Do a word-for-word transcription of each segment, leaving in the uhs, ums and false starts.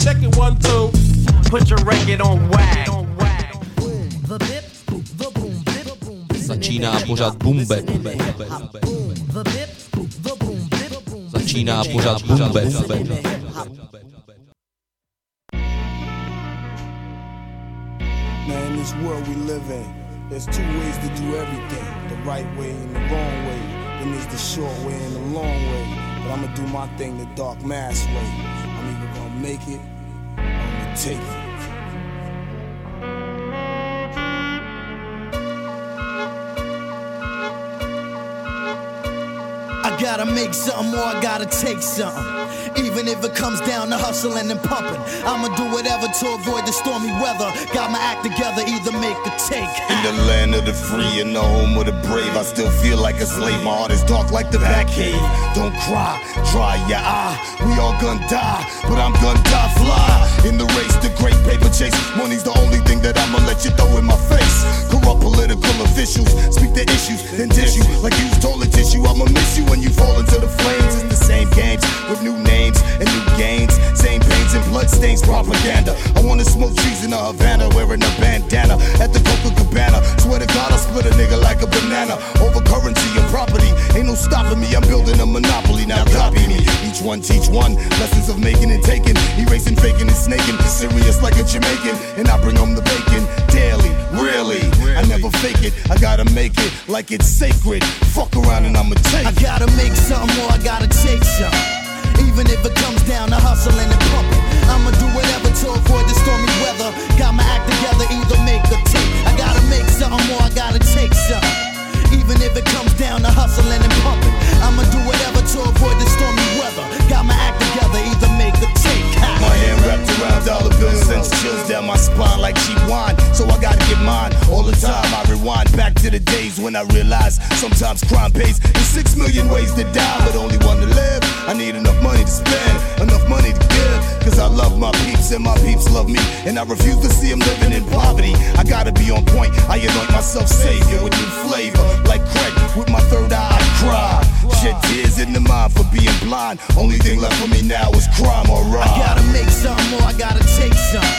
Check it one, two. Put your record on wag. Začíná pořád Boom Bap. Začíná pořád Boom Bap. Now in this world we live in, there's two ways to do everything. The right way and the wrong way. Then there's the short way and the long way. But I'ma do my thing the dark mass way. I'm either gonna make it or I'm gonna take it. I gotta make something or I gotta take something. Even if it comes down to hustling and pumping, I'ma do whatever to avoid the stormy weather. Got my act together, either make or take. In the land of the free and the home of the brave, I still feel like a slave. My heart is dark like the Batcave. Don't cry, dry your eye. We all gonna die, but I'm gonna die fly. In the race, the great paper chase. Money's the only thing that I'ma let you throw in my face. Corrupt political officials speak their issues, then dish you like used toilet tissue. I'ma miss you. You fall into the flames, it's the same games with new names and new gains. Same pains and bloodstains, propaganda. I wanna smoke trees in a Havana, wearing a bandana at the Coca-Cabana. Swear to God, I'll split a nigga like a banana over currency and property. Ain't no stopping me, I'm building a monopoly. Now copy me. Each one teach one. Lessons of making and taking, erasing, faking and snaking. Serious like a Jamaican, and I bring home the bacon daily. Really, I never fake it. I gotta make it like it's sacred. Fuck around and I'ma take it. I gotta make something or I gotta take something. Even if it comes down to hustling and pumping, I'ma do whatever to avoid the stormy weather. Got my act together, either make or take. I gotta make something or I gotta take something. Even if it comes down to hustling and pumping, I'ma do whatever to avoid the stormy weather. Got my act together, either make or take. My hand wrapped around dollar bills sends chills down my spine like cheap wine. So I gotta get mine all the time. I rewind back to the days when I realized sometimes crime pays. There's six million ways to die, but only one to live. I need enough money to spend, enough money to give. Cause I love my peeps and my peeps love me, and I refuse to see them living in poverty. I gotta be on point. I anoint myself savior with new flavor. Like Craig, with my third eye I cry. Shed tears in the mind for being blind. Only thing left for me now is crime or rob. I gotta make something or I gotta take something.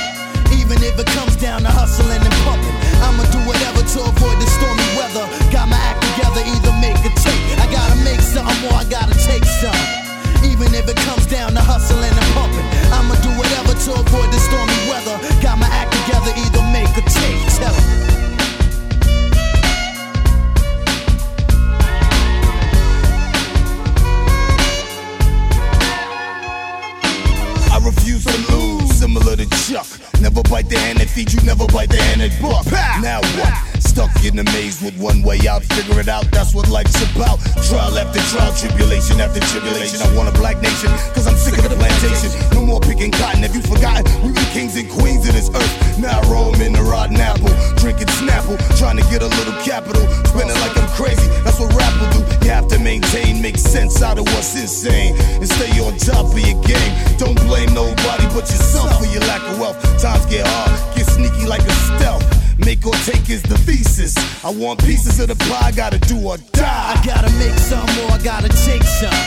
Even if it comes down to hustling and pumping, I'ma do whatever to avoid the stormy weather. Got my act together, either make or take. I gotta make something or I gotta take something. Even if it comes down to hustling and pumping, I'ma do whatever to avoid the stormy weather. Got my act together, either make or take. Tell em. Refuse to lose, similar to Chuck. Never bite the hand that feeds you, never bite the hand that buck. Now what? Stuck in a maze with one way out. Figure it out, that's what life's about. Trial after trial, tribulation after tribulation. I want a black nation, cause I'm sick of the plantation. No more picking cotton, have you forgotten? We were kings and queens of this earth. Now I roam in the rotten apple, drinking Snapple, trying to get a little capital, spending like I'm crazy. That's what rap will do. You have to maintain, make sense out of what's insane, and stay on top of your game. Don't blame nobody but yourself for your lack of wealth. Times get hard, get sneaky like a stealth. Make or take is the thesis. I want pieces of the pie, I gotta do or die. I gotta make some or I gotta take some.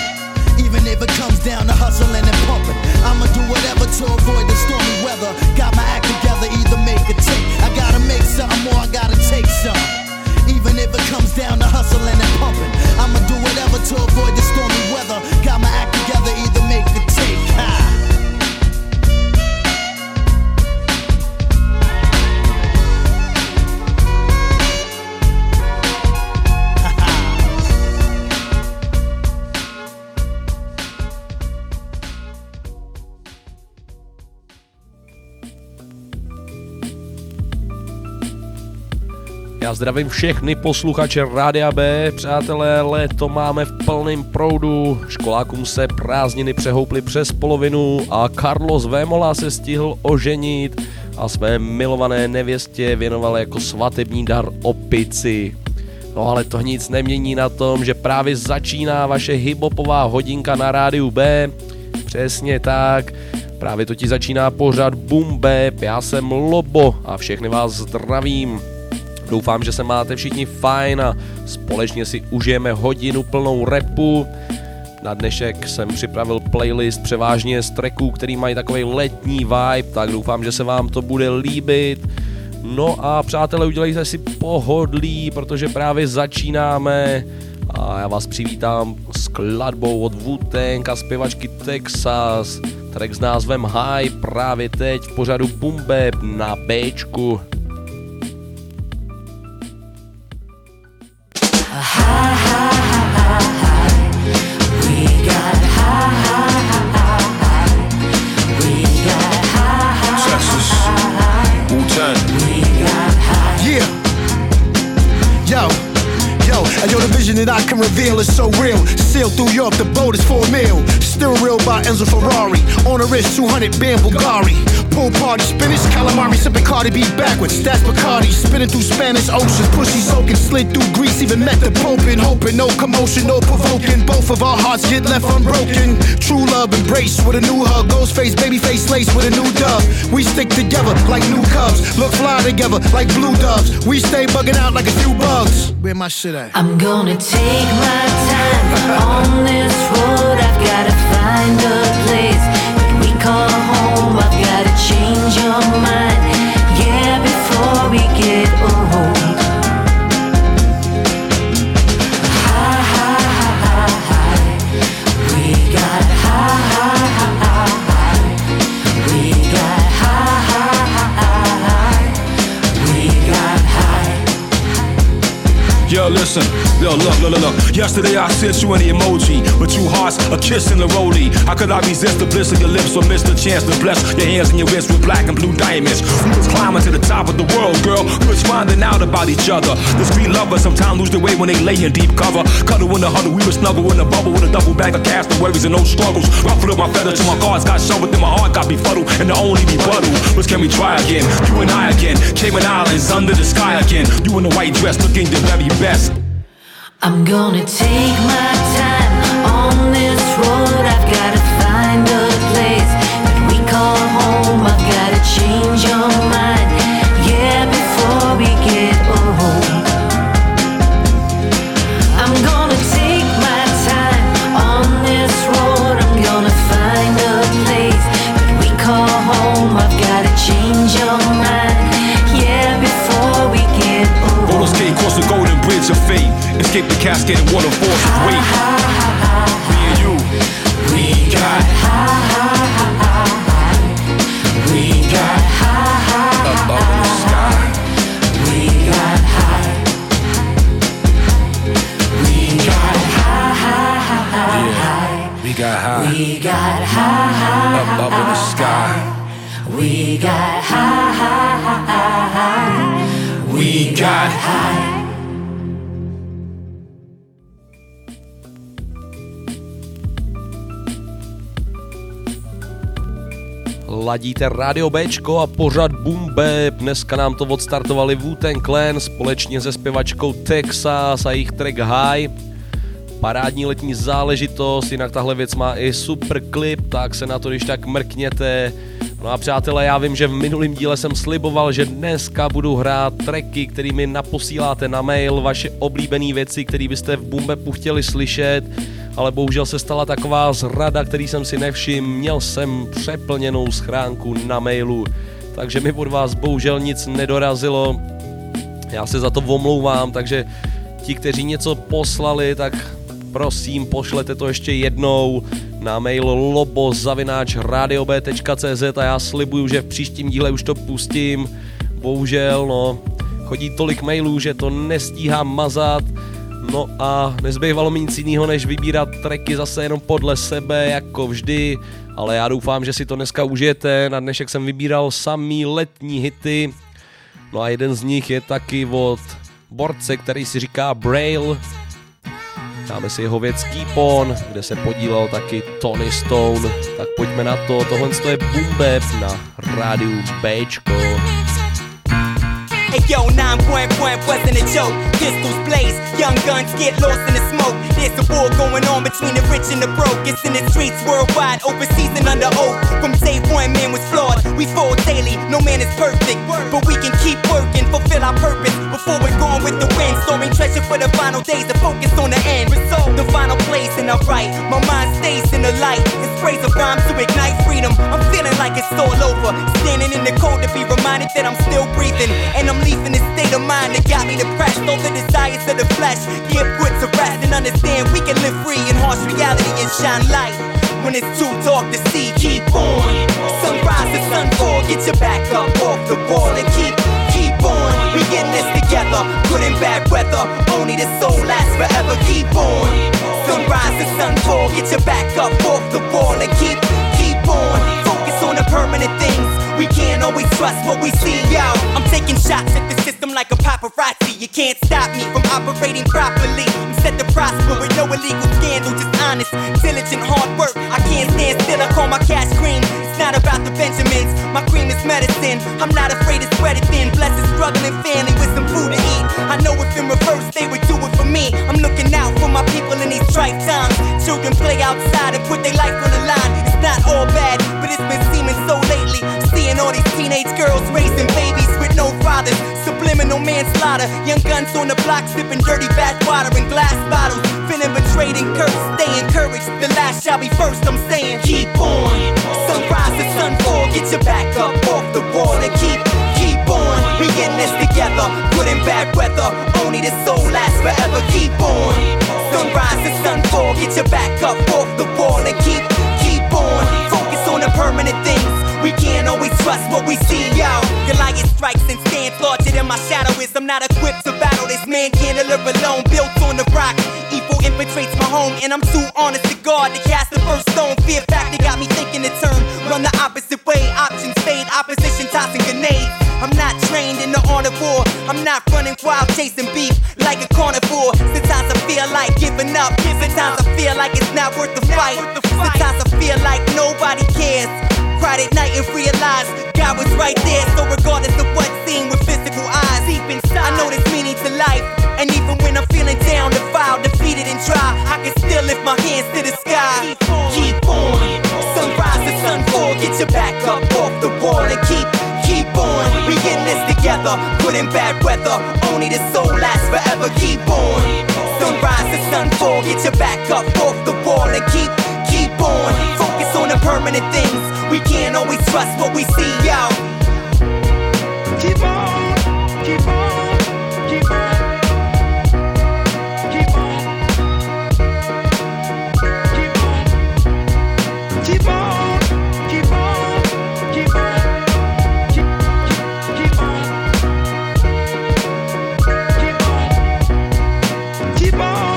Even if it comes down to hustling and pumping, I'ma do whatever to avoid the stormy weather. Got my act together, either make or take. I gotta make something or I gotta take some. Even if it comes down to hustling and pumping, I'ma do whatever to avoid the stormy weather. Got my act together, either make or take. Ha. Já zdravím všechny posluchače Rádia B, přátelé, léto máme v plném proudu, školákům se prázdniny přehouply přes polovinu a Carlos Vémola se stihl oženit a své milované nevěstě věnoval jako svatební dar opici. No ale to nic nemění na tom, že právě začíná vaše hiphopová hodinka na Rádiu B, přesně tak. Právě to ti začíná pořád Boom Bap, já jsem Lobo a všechny vás zdravím. Doufám, že se máte všichni fajn a společně si užijeme hodinu plnou rapu. Na dnešek jsem připravil playlist převážně z tracků, který mají takový letní vibe, tak doufám, že se vám to bude líbit. No a přátelé, udělejte si pohodlí, protože právě začínáme a já vás přivítám s kladbou od Wu-Tang a zpěvačky Texas. Track s názvem High právě teď v pořadu Boom Bap na Bčku. That I can reveal is so real. Sailed through Europe, the boat is for a meal. Still real by Enzo Ferrari. On the wrist, two hundred band Bulgari. Pool party, spinach, calamari, sipping Cardi B backwards. That's Bacardi, spinning through Spanish oceans. Pussy soaking, slid through Greece, even met the Pope and hoping. No commotion, no provoking. Both of our hearts get left unbroken. True love embrace with a new hug. Ghost face, baby face lace with a new dove. We stick together like new cubs. Look fly together like blue doves. We stay bugging out like a few bugs. Where my shit at? I'm gonna t- take my time on this road. I've gotta find a place that we call home. I've gotta change your mind, yeah, before we get old. High, high, high, high. We got high, high, high, high. We got high, high, high, high. We got high. Yo, listen. Yo, look, look, look, look, yesterday I sent you an emoji with two hearts, a kiss and a rollie. How could I resist the bliss of your lips or miss the chance to bless your hands and your wrists with black and blue diamonds? We was climbing to the top of the world, girl. We was finding out about each other. The street lovers sometimes lose their way when they lay in deep cover. Cuddle in the huddle, we were snuggle in a bubble with a double bag of castaways and no struggles. Ruffled up my feathers till my guards got shoved within my heart, got befuddled. And the only rebuttal was, can we try again? You and I again, Cayman Islands under the sky again. You in the white dress looking your very best. I'm gonna take my time on this road. I've gotta find a place that we call home. I've gotta change your mind, yeah, before we get old. I'm gonna take my time on this road. I'm gonna find a place that we call home. I've gotta change your mind, yeah, before we get old. Roller skate across the golden bridge of fate. Escape the cascade and waterfalls of weight. Me and you, we got high. We got high up on the sky. We got high. We got high. We got high. We got high up up in the sky. We got high. We got high. Ladíte Radio Bčko a pořad Boom Bap. Dneska nám to odstartovali Wu-Tang Clan společně se zpěvačkou Texas a jejich track High. Parádní letní záležitost, jinak tahle věc má i super klip, tak se na to když tak mrkněte. No a přátelé, já vím, že v minulém díle jsem sliboval, že dneska budu hrát tracky, který mi naposíláte na mail, vaše oblíbené věci, které byste v Boom Bapu chtěli slyšet. Ale bohužel se stala taková zrada, který jsem si nevšiml, měl jsem přeplněnou schránku na mailu, takže mi od vás bohužel nic nedorazilo, já se za to omlouvám, takže ti, kteří něco poslali, tak prosím, pošlete to ještě jednou na mail lobo zavináč radio b tečka cé zet a já slibuju, že v příštím díle už to pustím. Bohužel, no, chodí tolik mailů, že to nestíhám mazat. No a nezbývalo mi nic jinýho, než vybírat tracky zase jenom podle sebe, jako vždy, ale já doufám, že si to dneska užijete. Na dnešek jsem vybíral samý letní hity, no a jeden z nich je taky od borce, který si říká Braille. Dáme si jeho věc Keep On, kde se podílel taky Tony Stone, tak pojďme na to, tohle je Boom Bap na rádiu Bčko. Yo, nine one one wasn't a joke. Pistols blaze, young guns get lost in the smoke. There's a war going on between the rich and the broke. It's in the streets worldwide, overseas and under oath. From day one, man was flawed. We We fall daily, no man is perfect, but we can keep working, fulfill our purpose before we're gone with the wind. Storing treasure for the final days, to focus on the end result, the final place in our right. My mind stays in the light, and sprays of rhymes to ignite freedom. I'm feeling like it's all over, standing in the cold to be reminded that I'm still breathing, and I'm leaving this state of mind that got me depressed. All the desires of the flesh get put to rest, and understand we can live free in harsh reality and shine light when it's too dark to see. Keep on, sunrise to sunfall, get your back up off the wall and keep, keep on. We in this together, good and bad weather, only the soul lasts forever. Keep on, sunrise to sunfall, get your back up off the wall and keep, keep on. Focus on the permanent things, we can't always trust what we see. Yo, I'm taking shots at the system like a paparazzi. You can't stop me from operating properly. Set the prosper with no illegal scandal, just honest, diligent, hard work. I can't stand still, I call my cash cream. It's not about the Benjamins, my cream is medicine. I'm not afraid to spread it thin. Bless a struggling family with some food to eat. I know if in reverse they would do it for me. I'm looking out for my people in these strife times. Children play outside and put their life on the line. It's not all bad, but it's been seeming so lately. Seeing all these teenage girls raising babies with no fathers. Subliminal manslaughter, young guns on the block sipping dirty bath water and glass bottles, feeling betrayed and cursed. Stay encouraged, the last shall be first. I'm saying, keep on. Sunrise and sunfall, get your back up off the wall and keep, keep on. We in this together, good and bad weather, only the soul lasts forever. Keep on. Sunrise and sunfall, get your back up off the wall and keep, keep on. Focus on the permanent things, we can't always trust what we see. Yo, your light strikes and stands larger than my shadow is. I'm not equipped to battle this man, can't live alone. Built on the rock, evil infiltrates my home, and I'm too honest to guard to cast the first stone. Fear factor got me thinking in turn, run the opposite way. Options fade, opposition tossing grenades. I'm not trained in the art of war, I'm not running wild chasing beef like a carnivore. Sometimes I feel like giving up, sometimes I feel like it's not worth the fight, sometimes I feel like nobody cares. Friday night and realize God was right there. So regardless of what's seen with physical eyes, deep inside, I know there's meaning to life. And even when I'm feeling down, defiled, defeated and dry, I can still lift my hands to the sky. Keep on, keep on. Sunrise and sunfall, get your back up off the wall and keep, keep on. We in this together, good and bad weather, only the soul lasts forever. Keep on. Sunrise and sunfall, get your back up off the wall and keep, keep on. Focus on the permanent things, we can't always trust what we see, yo. Keep on, keep on, keep on, keep on, keep on, keep on, keep on, keep on, keep on, keep on.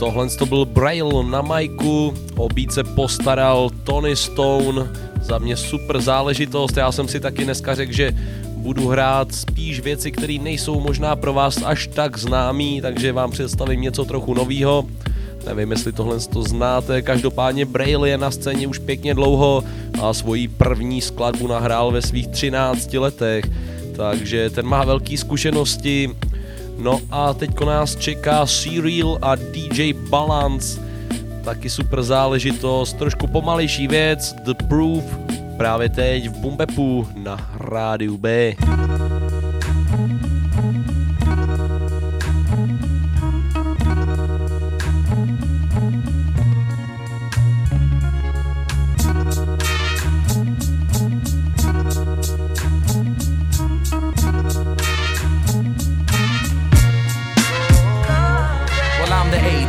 Tohle to byl Braille na majku, o beat se postaral Tony Stone, za mě super záležitost. Já jsem si taky dneska řekl, že budu hrát spíš věci, které nejsou možná pro vás až tak známý, takže vám představím něco trochu novýho. Nevím, jestli tohle to znáte, každopádně Braille je na scéně už pěkně dlouho a svoji první skladbu nahrál ve svých třinácti letech, takže ten má velké zkušenosti. No a teďko nás čeká Serial a D J Balance, taky super záležitost, trošku pomalejší věc, The Proof, právě teď v Boom Bapu na rádiu B.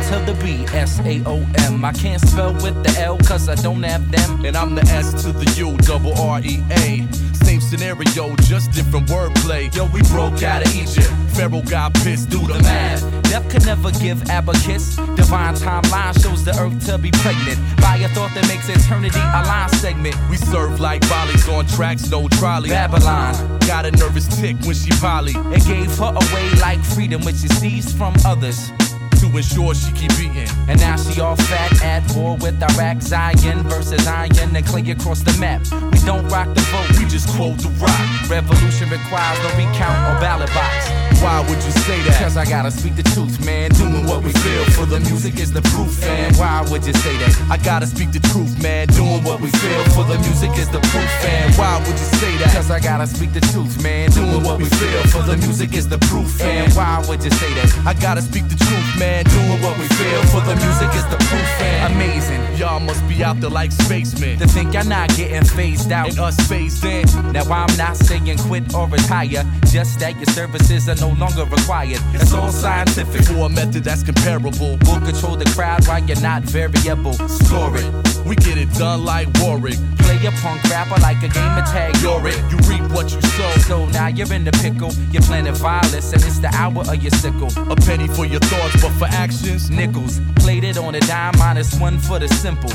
to the B, S A O M. I can't spell with the L cause I don't have them. And I'm the S to the U, double R E A. Same scenario, just different wordplay. Yo, we broke out of Egypt. Pharaoh got pissed, do the math. Death could never give Ab a kiss. Divine timeline shows the earth to be pregnant by a thought that makes eternity a line segment. We serve like volleys on tracks, no trolley. Babylon got a nervous tick when she poly. It gave her away like freedom which she seized from others to ensure she keep eating. And now she all fat, at war with Iraq. Zion versus iron, and clay across the map. We don't rock the vote, we just quote the rock. Revolution requires no recount or ballot box. Why would you say that? Cause I gotta speak the truth, man. Doing what we feel for the music is the proof, man. Why would you say that? I gotta speak the truth, man. Doing what we feel for the music is the proof, man. Why would you say that? Cause I gotta speak the truth, man. Doing what we feel for the music is the proof, man. Why would you say that? I gotta speak the truth, man. Doing what we feel for the music is the proof, man. Amazing, y'all must be out there like spacemen to think y'all not getting phased out and us phased in. Now I'm not saying quit or retire, just that your services are no longer required. It's all scientific for a method that's comparable. We'll control the crowd while you're not variable. Score it, we get it done like Warwick. Play a punk rapper like a game of tag. You're it, you reap what you sow. So now you're in the pickle, you're planting violence and it's the hour of your sickle. A penny for your thoughts but for actions, nickels. Played it on a dime, minus one for the simple.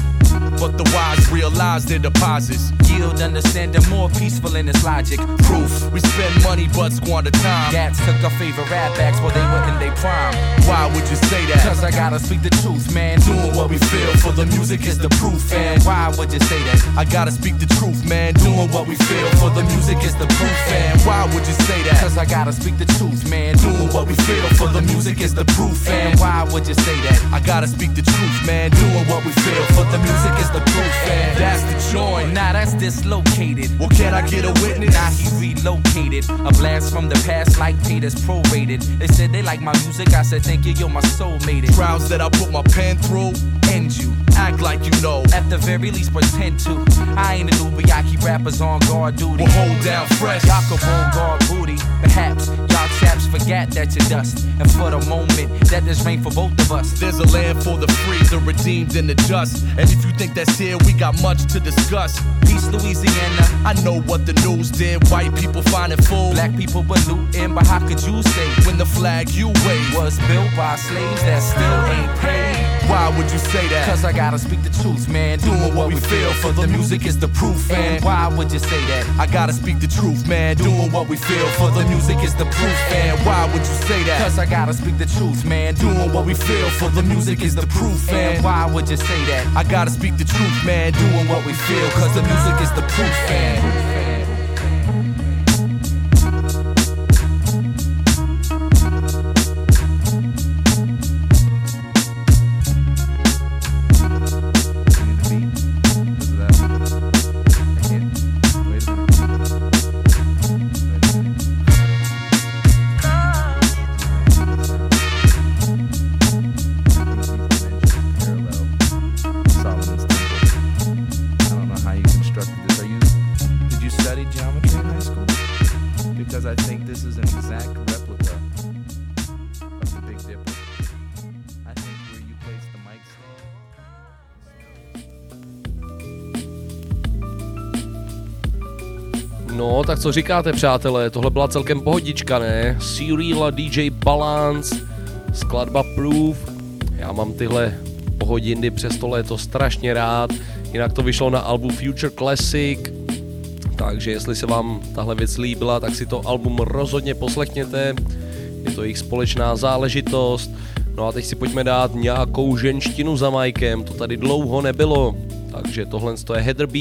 But the wise realize their deposits yield understanding more peaceful in its logic. Proof, we spend money but squander time. Gats took our favorite rap acts while they were in their prime. Why would you say that? Cause I gotta speak the truth, man. Doing what we feel for the music is the proof, man. Why would you say that? I gotta speak the truth, man. Doing what we feel for the music is the proof, man. Why would you say that? Cause I gotta speak the truth, man. Doing what we feel for the music is the proof, man. Why would you say that? I gotta speak the truth, man. Doing what we feel for the music is the proof, man. That's the joint. Now nah, that's dislocated. Well, can I get a witness? Now nah, he relocated. A blast from the past like Peter's prorated. They said they like my music. I said thank you, you're my soulmate. Trials that I put my pen through. End you. Act like you know. At the very least pretend to. I ain't a newbie. I keep rappers on guard duty. We'll hold down fresh. Y'all could roll guard booty. Perhaps y'all chaps forget that you're dust. And for the moment, that there's rain for both of us. There's a land for the free, the redeemed and the just. And if you think that's here, we got much to discuss. Peace, Louisiana. I know what the news did. White people finding food. Black people were looting. But how could you say when the flag you waved was built by slaves that still ain't paid? Why would you say that? Cause I gotta speak the truth, man. Doing what we feel for the music is the proof, man. Why would you say that? I gotta speak the truth, man. Doing what we feel for the music is the proof, man. Why would you say that? Cause I gotta speak the truth, man. Doing what we feel for the music is the proof, man. Why would you say that? I gotta speak the truth, man. Doing what we feel, cause the music is the proof, man. No, tak co říkáte, přátelé, tohle byla celkem pohodička, ne? Serial, D J Balance, skladba Proof. Já mám tyhle pohodiny přes to léto strašně rád. Jinak to vyšlo na albu Future Classic, takže jestli se vám tahle věc líbila, tak si to album rozhodně poslechněte. Je to jejich společná záležitost. No a teď si pojďme dát nějakou ženštinu za Mikem, to tady dlouho nebylo. Takže tohle je Heather B.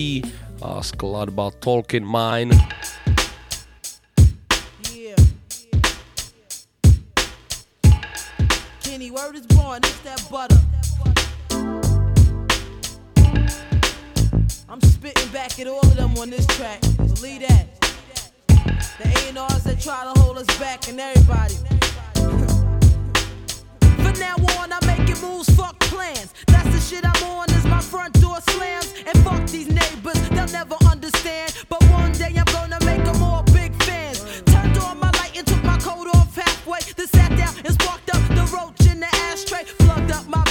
a skladba Talkin' Mine. Yeah. Kenny, word is born, it's that butter. I'm spitting back at all of them on this track. Believe that. The A and R's that try to hold us back and everybody. From now on, I'm making moves, fuck plans. That's the shit I'm on as my front door slams. And fuck these neighbors, they'll never understand. But one day I'm gonna make them all big fans. Turned on my light and took my coat off halfway. Then sat down and sparked up the roach in the ashtray. Plugged up my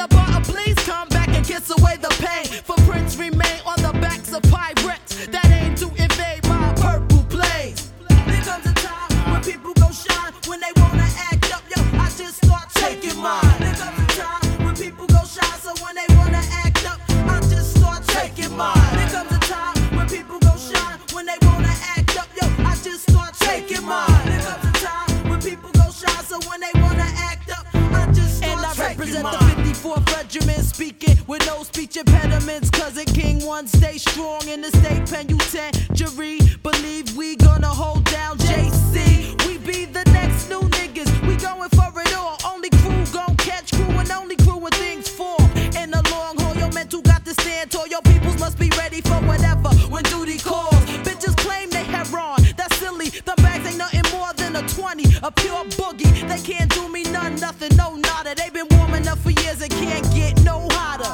a bottle, please come back and kiss away the pain. Footprints remain on the backs of pirates that aim to invade my purple plains. There comes a time when people go shine, when they wanna act up, yo, I just start taking mine. There comes a time when people go shine, so when they wanna act up, I just start taking mine. There comes a time when people go shine, when they wanna act up, yo, I just start taking mine. There comes a time when people go shine, so when they wanna act up, I just start and I represent mine. The fifty-fourth Regiment, speaking with no speech impediments. Cousin King, one stay strong in the state pen. You tangerine, believe we gonna hold down J C. We be the next new niggas. We going for it all. Only crew gon' catch crew, and only crew when things fall. In the long haul, your mental got to stand tall. Your peoples must be ready for whatever when duty calls. Bitches claim they have wrong. That's silly. The bags ain't nothing more than a twenty, a pure boogie. They can't do me none, nothing, no nada. They been warm enough for years and can't get no hotter.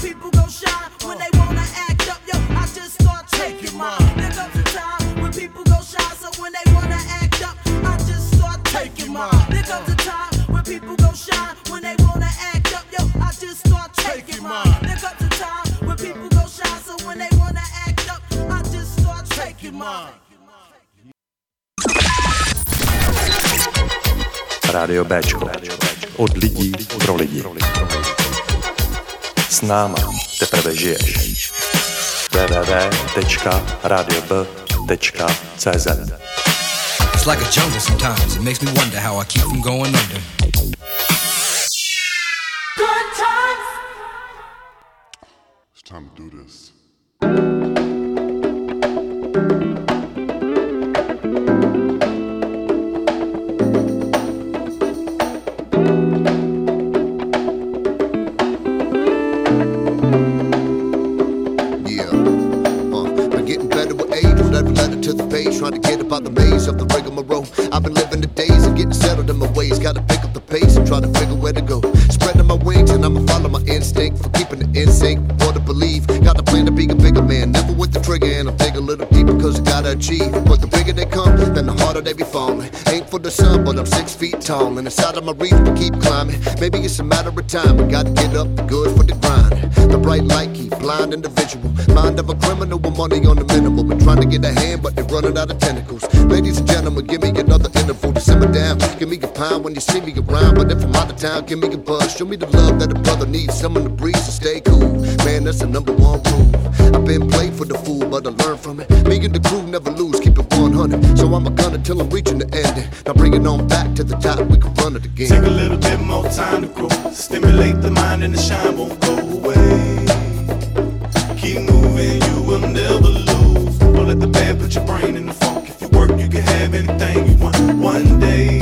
People go shine when they wanna act up, yo, I just start taking mine. There comes a time when people go shine, so when they wanna act up, I just start taking mine. There comes a time when people go shine, when they wanna act up, yo, I just start taking mine. There comes a time when people go shine, so when they wanna act up, I just start taking mine. Radio Bčko. Od lidí pro lidi. S náma teprve žiješ. w w w tečka radio b tečka c z It's like a jungle sometimes. It makes me wonder how I keep from going under. Good times. It's time to do this. Trying to get about the maze of the rigmarole. I've been living the days and getting settled in my ways. Gotta pick up the pace and try to figure where to go. Spreading my wings and I'ma follow my instinct for keeping it in sync. Born to believe, got a plan to be a bigger man. Never with the trigger and I dig a little deeper cause I gotta achieve. But the bigger they come, then the harder they be falling. Ain't for the sun, but I'm six feet tall. And it's out of my reach to keep climbing. Maybe it's a matter of time. I gotta get up, good for the grind. The bright light keep blind individual. Mind of a criminal with money on the minimal. Been trying to get a hand, but they're running out of tentacles. Ladies and gentlemen, give me another interval to simmer down. Give me a pound when you see me around. But if I'm out of town, give me a buzz. Show me the love that a brother needs. Someone to breathe to stay cool. Man, that's the number one rule. I've been played for the fool, but I learned from it. Me and the crew never lose, keep it one hundred. So I'm a gunner till I'm reaching the ending. Now bring it on back to the top, we can run it again. Take a little bit more time to grow. Stimulate the mind and the shine won't go away. Keep moving, you will never lose. Don't let the bad put your brain in the funk. If you work, you can have anything you want. One day,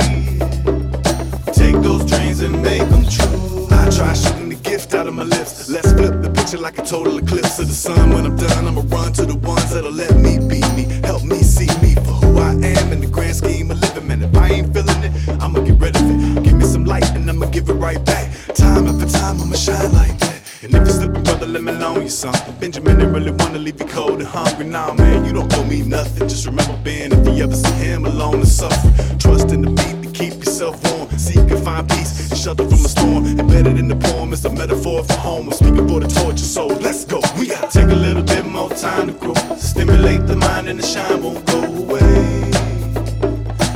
take those dreams and make them true. I try shooting the gift out of my lips. Let's flip the picture like a total eclipse of the sun. When I'm done, I'ma run to the ones that'll let me be me. Help me see me for who I am in the grand scheme of living. Man, if I ain't feeling it, I'ma get rid of it. Give me some light and I'ma give it right back. Time after time, I'ma shine like that. And if you're slipping, brother, let me loan you something. Benjamin didn't really want to leave you cold and hungry. Nah, man, you don't owe me nothing. Just remember, Ben, if you ever see him alone and suffering, trust in the beat to keep yourself warm. So you can find peace and shelter from the storm. Embedded in the poem is a metaphor for home. I'm speaking for the tortured soul. Let's go. We gotta take a little bit more time to grow. Stimulate the mind and the shine won't go away.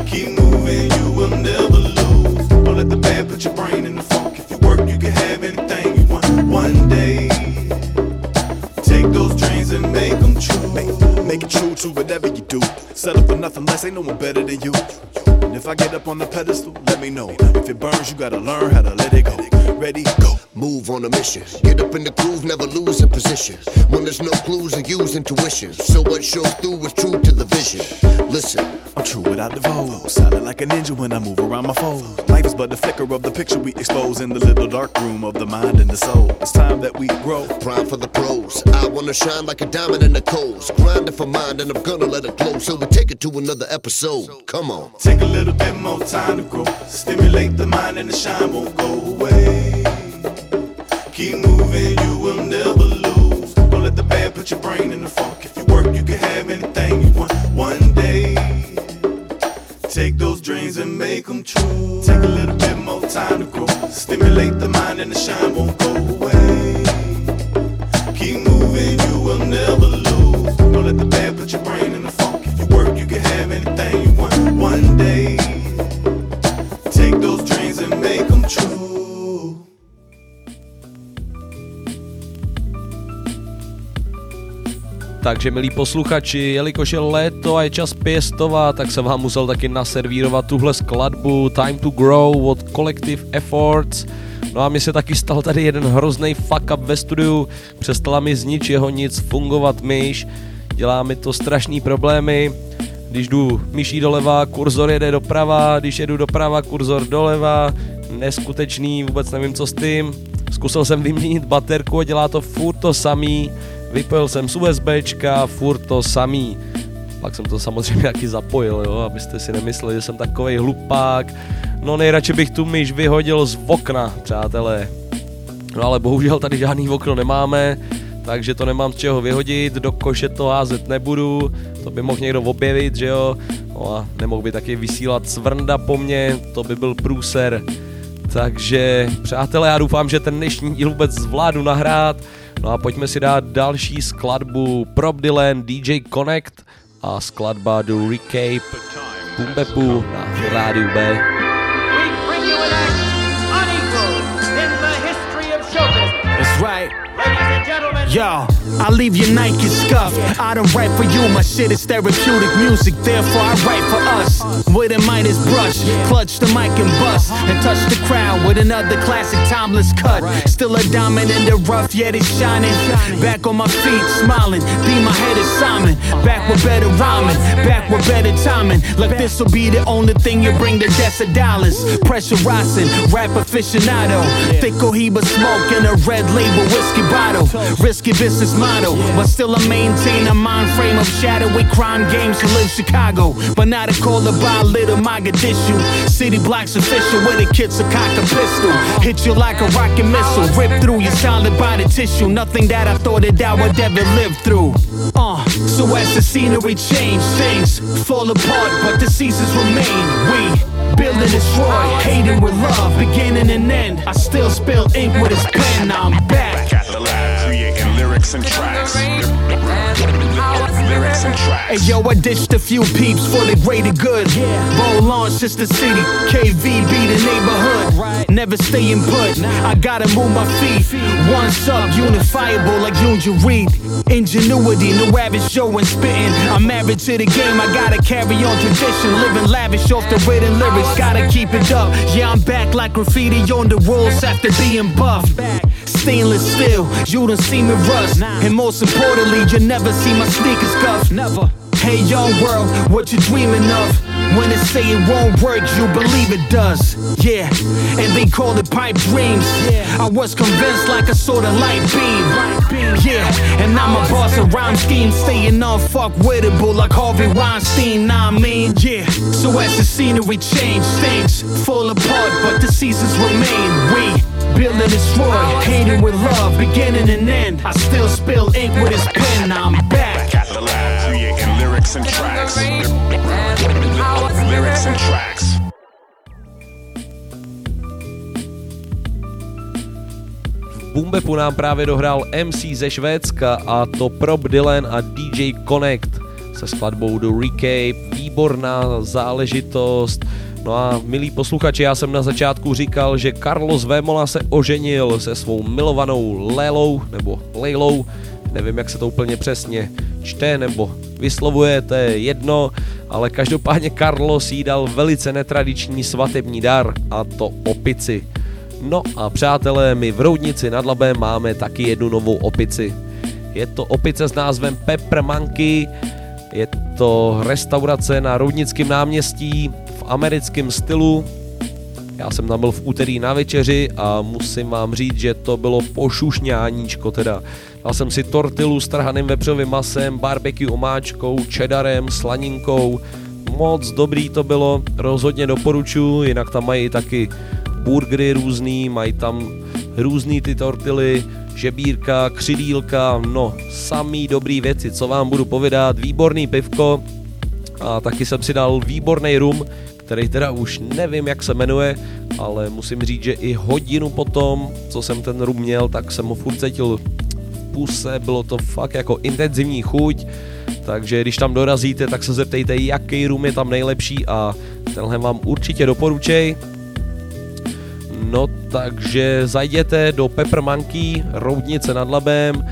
Keep moving, you will never lose. Don't let the bad put your brain in the funk. If you work, you can have anything. One day, take those dreams and make them true. Make, make it true to whatever you do. Settle for nothing less, ain't no one better than you. And if I get up on the pedestal, let me know. If it burns, you gotta learn how to let it go. Ready, go. Move on a mission. Get up in the groove, never lose in position. When there's no clues, I use intuition. So what shows through is true to the vision. Listen, I'm true without the vows. Solid like a ninja when I move around my foes. Life is but the flicker of the picture we expose in the little dark room of the mind and the soul. It's time that we grow. Prime for the pros. I wanna shine like a diamond in the coals. Grinding for mine and I'm gonna let it glow. So we take it to another episode. Come on. Take a little bit more time to grow. Stimulate the mind and the shine won't go away. Keep moving, you will never lose. Don't let the bad put your brain in the funk. If you work, you can have anything you want. One day, take those dreams and make them true. Take a little bit more time to grow. Stimulate the mind. shine and the shine won't go away. Keep moving, you will never lose. Don't let the bad put your brain in the funk. If you work, you can have anything you want. One day, take those dreams and make them true. Takže milí posluchači, jelikož je léto a je čas pěstovat, tak jsem vám musel taky naservírovat tuhle skladbu Time to Grow od Collective Efforts. No a mi se taky stal tady jeden hrozný fuck up ve studiu, přestala mi z ničeho nic fungovat myš, dělá mi to strašný problémy, když jdu myší doleva, kurzor jede doprava, když jedu doprava, kurzor doleva, neskutečný, vůbec nevím co s tím, zkusil jsem vyměnit baterku a dělá to furt to samý, vypojil jsem z USBčka, furt to samý, pak jsem to samozřejmě taky zapojil, jo, abyste si nemysleli, že jsem takovej hlupák. No nejradši bych tu myš vyhodil z okna, přátelé. No ale bohužel tady žádný okno nemáme, takže to nemám z čeho vyhodit, do koše to házet nebudu, to by mohl někdo objevit, že jo. No a nemohl by taky vysílat svrnda po mně, to by byl průser. Takže přátelé, já doufám, že ten dnešní díl vůbec zvládnu nahrát. No a pojďme si dát další skladbu Pro Dylan, D J Connect a skladba do Recape Boom Bapu na rádiu B. Right. Ladies and gentlemen. Yo, I leave your Nike scuffed. I don't write for you, my shit is therapeutic music. Therefore I write for us. With a Midas brush, clutch the mic and bust, and touch the crowd with another classic timeless cut. Still a diamond in the rough, yet it's shining. Back on my feet, smiling. Be my head is Simon. Back with better rhyming, back with better timing. Like this'll be the only thing you bring to Decidollars. Pressurizing, rap aficionado. Thick Cohiba smoke in a red label whiskey bottle. Risky business model, but still I maintain a mind frame of shadowy crime games who live Chicago. But not a caller by a little MAGA dish you. City blocks official where the kids are cock a pistol. Hit you like a rocket missile, rip through your solid body tissue. Nothing that I thought that I would ever live through. Uh, so as the scenery change, things fall apart, but the seasons remain. We build and destroy, hating with love, beginning and end. I still spill ink with his pen, I'm back. Back at the lab, creating lyrics and tracks. Lyrics and tracks. Hey yo, I ditched a few peeps for the greater good. Roll on, sister city, K V B the neighborhood. Never staying put, I gotta move my feet. One sub, unifiable like Junior Reed. Ingenuity, no average show and spitting. I'm married to the game, I gotta carry on tradition. Living lavish off the written lyrics. Gotta keep it up, yeah I'm back like graffiti on the walls after being buffed. Stainless steel, you done see me rust. And most importantly, you never see my sneakers cuffed. Never. Hey young world, what you dreaming of? When they say it won't work, you believe it does. Yeah, and they call it pipe dreams. I was convinced like I saw the light beam. Yeah, and I'm a boss of rhyme schemes, staying unfuckwittable like Harvey Weinstein, I mean. Yeah, so as the scenery change, things fall apart, but the seasons remain. We build and destroy, hating with love, beginning and end. I still spill ink with his pen, I'm back. Back at the lab, creating lyrics and tracks. Lyrics and tracks. V Boom Bapu nám právě dohrál M C ze Švédska, a to Pro Dylan a D J Connect se skladbou do Recape. Výborná záležitost. No a milí posluchači, já jsem na začátku říkal, že Carlos Vémola se oženil se svou milovanou Lelou, nebo Lejlou, nevím jak se to úplně přesně čte nebo vyslovuje, to je jedno, ale každopádně Carlos jí dal velice netradiční svatební dar, a to opici. No a přátelé, my v Roudnici nad Labem máme taky jednu novou opici. Je to opice s názvem Pepper Monkey, je to restaurace na Roudnickém náměstí v americkém stylu. Já jsem tam byl v úterý na večeři a musím vám říct, že to bylo pošušňáníčko teda. Dal jsem si tortilu s trhaným vepřovým masem, barbecue omáčkou, cheddarem, slaninkou. Moc dobrý to bylo, rozhodně doporučuji, jinak tam mají taky burgery různý, mají tam různý ty tortily, žebírka, křidílka, no samý dobrý věci, co vám budu povědat, výborný pivko a taky jsem si dal výborný rum, který teda už nevím, jak se jmenuje, ale musím říct, že i hodinu potom, co jsem ten rum měl, tak jsem ho furt cítil v puse, bylo to fakt jako intenzivní chuť, takže když tam dorazíte, tak se zeptejte, jaký rum je tam nejlepší a tenhle vám určitě doporučej. No takže zajděte do Pepper Monkey, Roudnice nad Labem.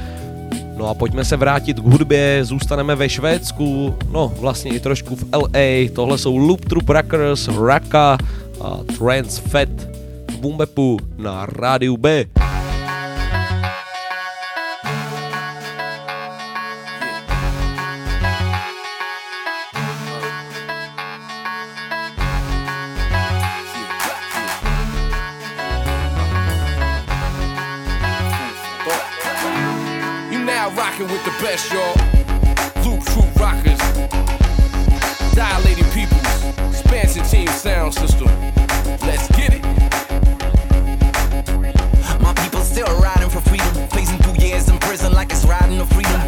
No a pojďme se vrátit k hudbě, zůstaneme ve Švédsku, no vlastně i trošku v el ej. Tohle jsou Loop Troop Rockers, Raka a Transfed v Boom Bapu na Rádiu B. With the best, y'all. Loop Troop Rockers. Dilated peoples. Expansion team sound system. Let's get it. My people still riding for freedom. Facing through years in prison like it's riding to freedom.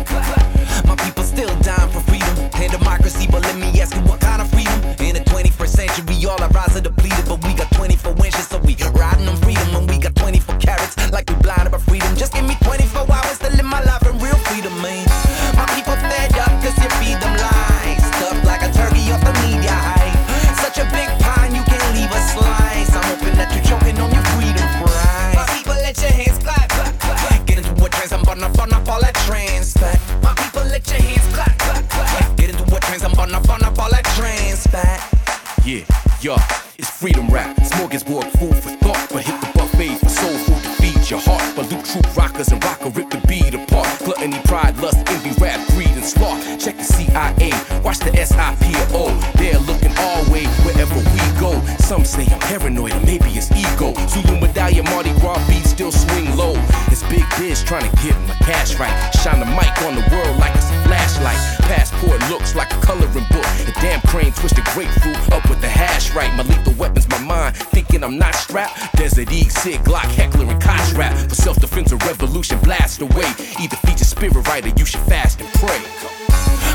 My people still dying for freedom and democracy. But let me ask you, what kind of freedom? In the twenty-first century, all our rights are depleted. But we got twenty-four inches, so we riding on freedom. And we got twenty-four carats, like we blind about freedom. Just give me twenty-four hours to live my life. Yeah, yo, it's freedom rap, smorgasbord food for thought, but hit the buffet for soul food to feed your heart. But Loop Troop Rockers and Rocker rip the beat apart. Gluttony, pride, lust, envy, rap, greed, and sloth. Check the C I A, watch the S I P O. They're looking our way wherever we go. Some say I'm paranoid, or maybe it's ego. Zulu medallion, Mardi Gras beats still swing low. It's big biz trying to get my cash right. Shine the mic on the world like it's a flashlight. Passport looks like a coloring book. A damn crane twisted grapefruit up with the hash right. My lethal weapons, my mind, thinking I'm not strapped. Desert Eagle, Sig, Glock, Heckler, and Koch rap. For self-defense or revolution, blast away. Either feed your spirit right or you should fast and pray.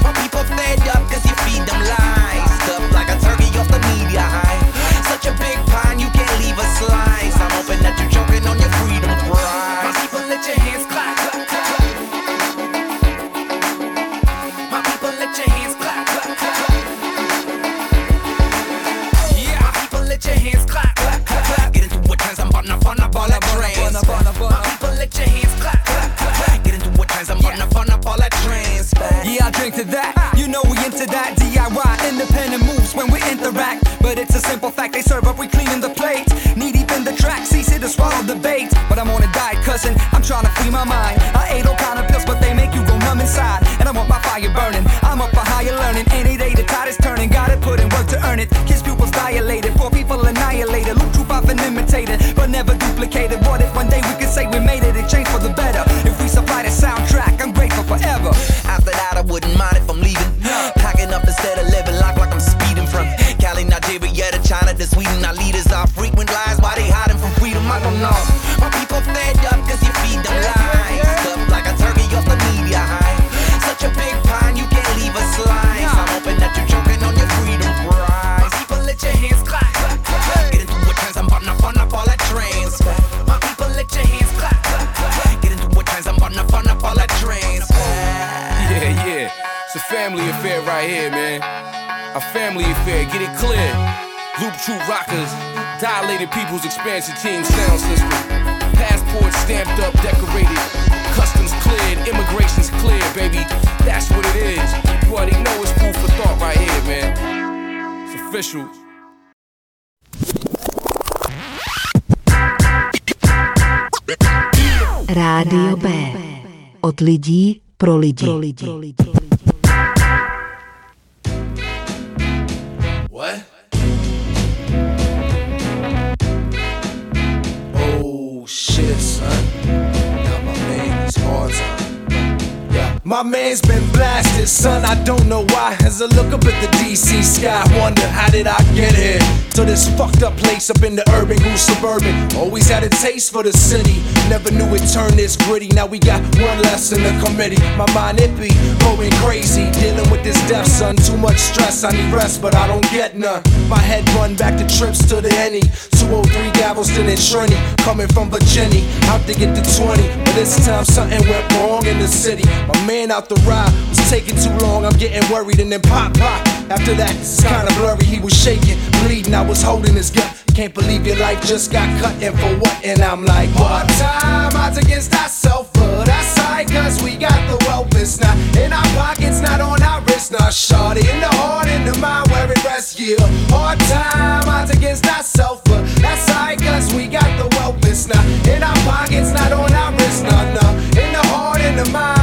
My people fed up cause you feed them lies. Stuffed like a turkey off the media high. Such a big pine, you can't leave a slice. I'm hoping that you're choking on your freedom prize. My people let your hands clap. Yeah, I drink to that, you know we into that D I Y, independent moves when we interact. But it's a simple fact, they serve up, we cleaning the plates. Knee deep in the tracks, easy to swallow the bait. But I'm on a diet cussing, I'm trying to free my mind. I ate all kind of pills, but they make you go numb inside. And I want my fire burning, I'm up for higher learning. Any day the tide is turning, gotta put in work to earn it. Kids pupils dilated, poor people annihilated. Loop troop I've been imitated, but never duplicated. What if one day we could say we made it in change for the better? If we supply the soundtrack, I'm grateful forever. After that, I wouldn't mind if I'm leaving. Packing up instead of living life like I'm speeding from Cali, Nigeria to China to Sweden. Our leaders are frequent lies. Why they hiding from freedom? I don't know. My people fed up cause you feed them lies. Stuffed like a turkey off the media high. Such a big pine, you can't leave a slice. I'm hoping that you're choking on your freedom prize. My people let your hands clap. Get into a trance, I'm buttin' up on up all that trance. My people let your hands clap. Get into a trance, I'm buttin' up on up all that trance. Yeah, yeah, it's a family affair right here, man. A family affair, get it clear. Loop Troop Rockers, dilated people's expansion team sound system. Passports stamped up, decorated. Customs cleared, immigration's clear, baby. That's what it is. Boy, they know it's food for thought right here, man. It's official. Rádio B. Od lidí pro lidi. Pro lidi. Pro lidi. What? Oh shit, son. Now my man is hard time. Yeah. My man's been blasted, son, I don't know why. As I look up at the D C sky, wonder how did I get here? To this fucked up place up in the urban, grew suburban. Always had a taste for the city, never knew it turned this gritty. Now we got one less in the committee. My mind it be going crazy, dealing with this death, son. Too much stress, I need rest, but I don't get none. My head run back to trips to the Henny, two oh three Galveston and Trinity. Coming from Virginia, out to get the twenty. But this time something went wrong in the city. My man out the ride was taking too long, I'm getting worried. And then pop, pop, after that, it's kinda blurry. He was shaking, bleeding, I was holding his gut. Can't believe your life just got cut, and for what? And I'm like, part time, odds against ourselves for that side. Cause we got the wealth, it's not in our pockets, not on our wrists. Not shorty in the heart, in the mind, where it rests, yeah. Part time, odds against ourselves for that side. Cause we got the wealth, it's not in our pockets, not on our wrists. Nah, nah, in the heart, in the mind.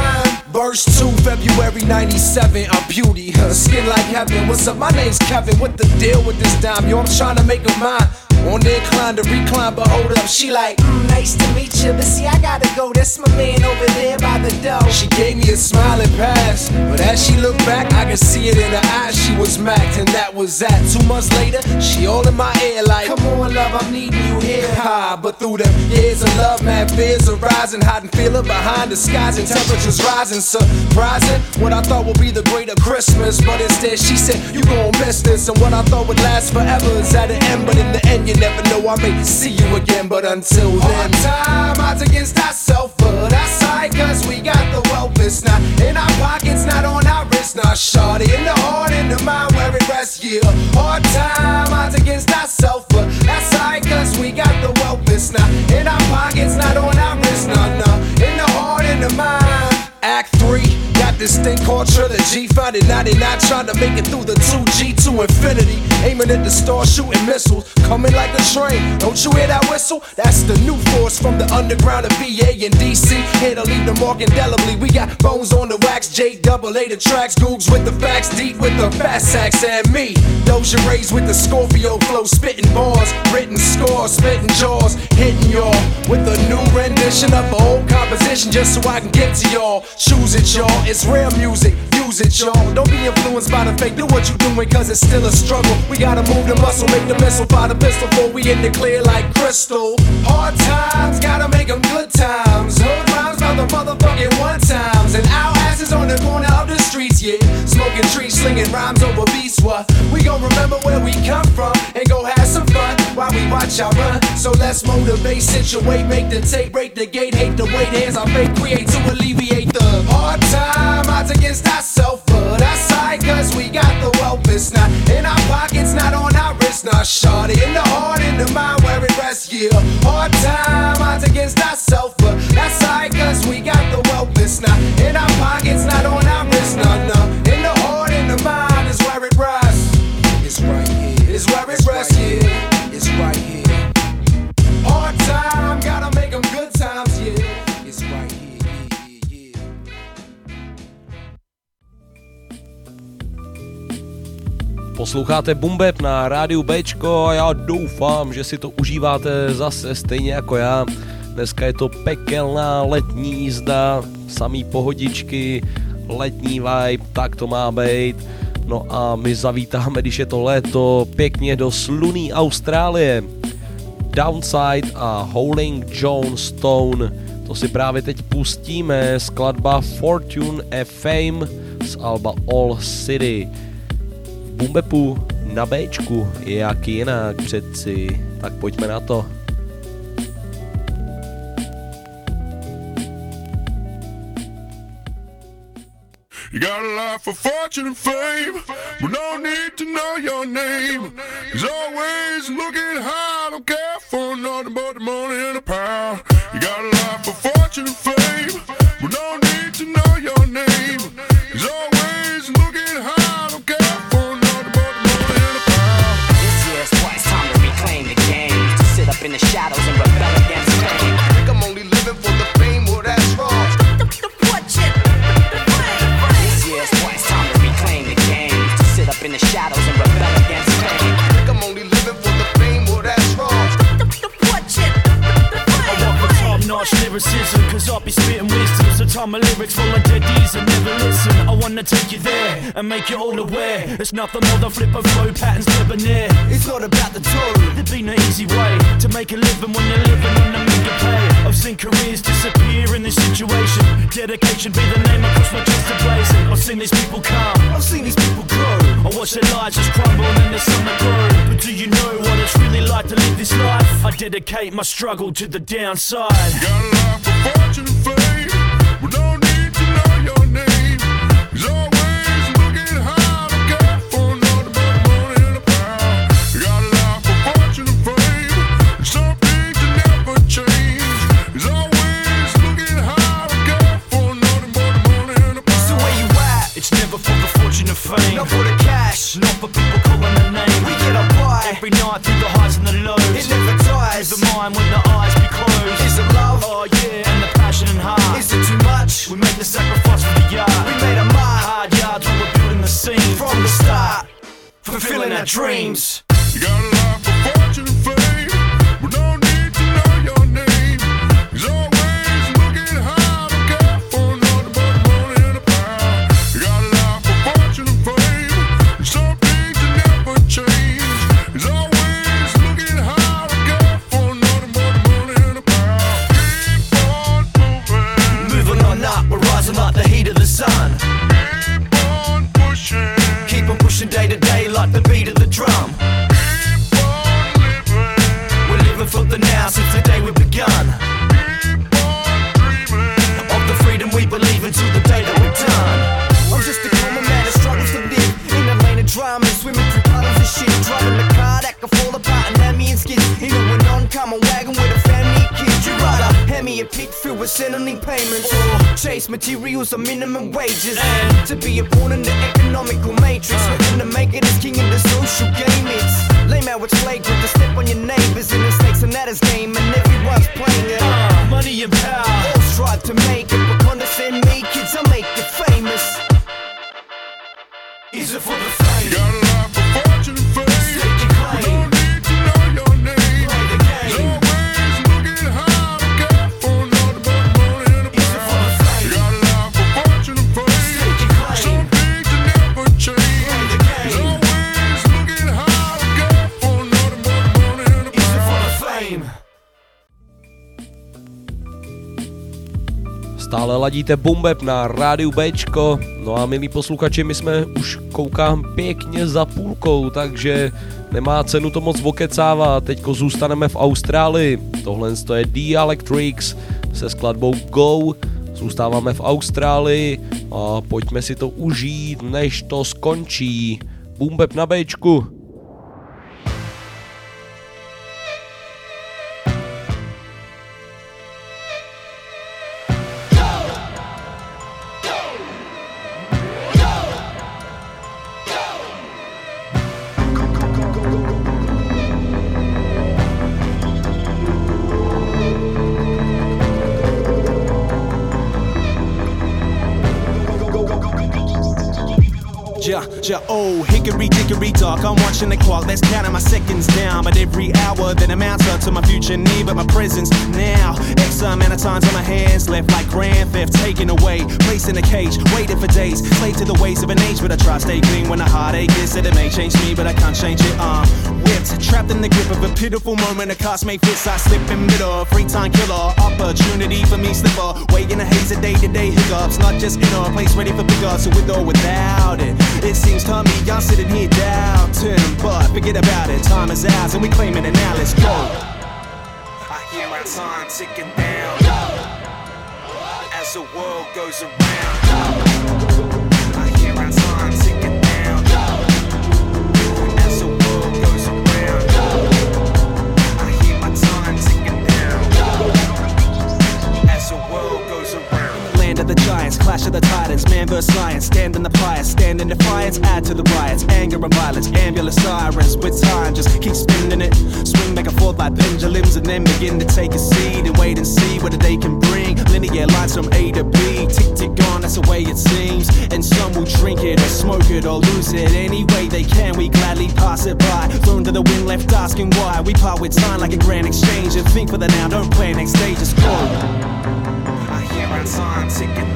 Verse two, February ninety-seven, I'm beauty, huh? Skin like heaven. What's up, my name's Kevin, what the deal with this dime? Yo, I'm trying to make a mine. On the incline to recline, but hold up, she like, mm, nice to meet you, but see I gotta go, that's my man over there by the door. She gave me a smile and passed, but as she looked back, I could see it in her eyes, she was macked, and that was that. Two months later, she all in my ear like, come on love, I'm needing you here. Ha, but through them years of love, mad fears arising, hiding feeling behind the skies, and temperatures rising, surprising, what I thought would be the greater Christmas, but instead she said, you gon' miss this, and what I thought would last forever is at an end, but in the end, you never know, I may see you again, but until then, on time, odds against ourselves for that side. Cause we got the wealth, it's not in our pockets, not on our wrists. Not shorty in the heart, in the mind, where it rests, yeah. Hard time, odds against ourselves for that side. Cause we got the wealth, it's not in our pockets, not on our wrists. Nah, nah, in the heart, in the mind. Act three, got this thing called trilogy. Found it ninety-nine, trying to make it through the two G to infinity. Aiming at the stars, shooting missiles, coming like a train. Don't you hear that whistle? That's the new force from the underground of V A and D C. Here to leave the mark indelibly. We got bones on the wax, J double A the tracks, Googs with the facts, Deep with the fast sacks, and me. Doja Ray's with the Scorpio flow, spitting bars, written scores, spitting jaws, hitting y'all with a new rendition of an old composition, just so I can get to y'all. Choose it, y'all, it's real music, use it, y'all. Don't be influenced by the fake, do what you doing, cause it's still a struggle. We gotta move the muscle, make the missile, fire the pistol, before we in the clear like crystal. Hard times, gotta make them good times. Hood rhymes by the motherfucking one times. And our asses on the corner of the streets, yeah. Smoking trees, slinging rhymes over beats, what? We gon' remember where we come from, and go have some fun while we watch y'all run. So let's motivate, situate, make the tape, break the gate, hate the weight, hands on fake, create to alleviate the hard time, odds against ourselves for that side. Cause we got the wealth, it's not in our pockets, not on our wrists. Not shorty in the heart, in the mind, where it rests, yeah. Hard time, odds against ourselves for that side. Cause we got the wealth, it's not in our pockets, not on our wrists. Nah, nah, in the heart, in the mind is where it rests. It's right here, it's where it rests, yeah. It's right here. Hard time, gotta make them good times, yeah. It's right here. Posloucháte Boom Bap na rádiu Bčko a já doufám, že si to užíváte zase stejně jako já. Dneska je to pekelná letní jízda, samý pohodičky, letní vibe, tak to má být. No a my zavítáme, když je to léto, pěkně do sluný Austrálie. Downside a Holing Jonestone, to si právě teď pustíme, skladba Fortune a Fame z alba All City. Boom Bapu na Bčku, jak jinak přeci, tak pojďme na to. You got a life for fortune and fame, but no need to know your name. He's always looking high, don't care for nothing but the money and the power. You got a life for fortune and fame, but no need to know your name. He's always looking high, don't care. In the shadows and rebel against fame. I think I'm only living for the fame, well that's wrong. The, the, the fortune, the fame, this year's what, it's time to reclaim the game. To sit up in the shadows and rebel against fame. I think I'm only living for the fame, well that's wrong. The, the, the fortune, the, the fame. I want the top-notch lyricism, cause I'll be spitting wisdom. So time my lyrics full of deadies and never listen. I wanna take you there and make you all aware. It's nothing more than flip of flow patterns debonair. It's not about the touring. There'd be no easy way to make a living when you're living on the mega play. I've seen careers disappear in this situation. Dedication be the name across my chest to blazing. I've seen these people come. I've seen these people grow. I watch their lives just crumble and the summer grow. But do you know what it's really like to live this life? I dedicate my struggle to the downside. Got a life for fortune and fame. We don't need to know your name. He's always looking high. Don't care for nothing but a bone and a pound. Got a life for fortune and fame. Some things that never change. He's always looking high. Don't care for nothing but a bone and a pound. It's the way you rap. It's never for the fortune and fame. Not for the cash. Not for people calling the name. We get up by every night through the highs and the lows. It never dies. Leave the mind when the eyes be closed. Is it love? Oh yeah. And the passion and heart. Is it too much? We make the sacrifice for the yard. We made a mark. Hard yards when we're building the scene. From the start, fulfilling our dreams. You got a life for fortune and fame. We don't need to know your name. He's always looking high. Don't care for nothing but a bone and a pound. You got a life for fortune and fame. Some things that never change. He's always looking high. Don't care for nothing but a bone and a pound. Keep on moving. Moving on up, we're rising like the heat of the sun. Keep on pushing. Keep on pushing day to day like the beat of the drum. Keep on living. We're living for the now since the day we begun. Keep on dreaming. Of the freedom we believe until the day that we're done. I'm just a common man that struggles to live in a lane of drama, swimming through puddles of shit, driving the car that can fall apart and hand me in skins. In a non-common wagon with a family of kids. You rather hand me a pick through with settling payments or chase materials or minimum wages. And to be a pawn in the economical matrix, and to make it as king in the social game. It's lame how it's flagrant to step on your neighbors in the stakes and that is game, and everyone's playing it. Uh, money and power. All strive to make it, but condescend me, kids. I make it famous. Is it for the fame? Got a life for fortune and fame. Stake your claim. We don't need to know your name. Play the game. He's always looking high. Don't care for nothing but a bone and a pound. Is it for the fame? Got a life for fortune and fame. Stake your claim. Some things that never change. Play the game. He's always looking high. Don't care for nothing but a bone and a pound. Is it for the fame? Stále ladíte Boom Bap na rádiu Bčko. No a milí posluchači, my jsme už koukám pěkně za půlkou, takže nemá cenu to moc okecávat. Teďko zůstaneme v Austrálii. Tohle je D-Electrics se skladbou Go. Zůstáváme v Austrálii a pojďme si to užít, než to skončí. Boom Bap na Bčku. Oh, hickory dickory dock, I'm watching the clock. Let's count my seconds down. But every hour that amounts up to my future near, but my presence now. X amount of times on my hands left, like grand theft taken away, placed in a cage, waiting for days, slave to the ways of an age. But I try to stay clean when the heartache is that it may change me, but I can't change it. Uh, whipped, trapped in the grip of a pitiful moment. A cost made fist, I slip in middle. Free time killer, opportunity for me slipper. Way in a haze of day-to-day hiccups, not just in a place ready for bigger. So with or without it, it seems Tommy, y'all sitting here doubting, but forget about it, time is ours and we claiming it now, let's go. I hear our time ticking down, as the world goes around. I hear our time ticking down, as the world goes around. I hear my time ticking down, as the world goes around. Of the giants, clash of the titans, man versus lion, stand in the pious, stand in defiance, add to the riots, anger and violence, ambulance sirens, with time just keep spinning it, swing back and forth like pendulums and then begin to take a seat and wait and see what the day can bring, linear lines from A to B, tick tick on, that's the way it seems, and some will drink it or smoke it or lose it, any way they can, we gladly pass it by, thrown to the wind, left asking why, we part with time like a grand exchange, and think for the now, don't play next day, just go. Our time ticking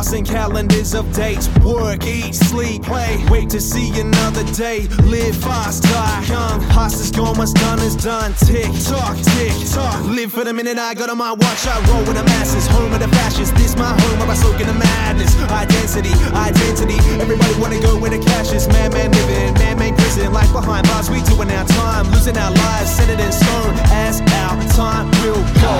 tossing calendars of dates. Work, eat, sleep, play, wait to see another day. Live fast, die young. Past is gone, what's done is done. Tick tock, tick tock. Live for the minute, I go to my watch. I roll with the masses, home of the fashions. This my home where I soak in the madness. Identity, identity. Everybody wanna go where the cash is. Man, man living, man made prison. Life behind bars, we doing our time, losing our lives, set it in stone. As our time will go.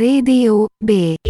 Radio B. I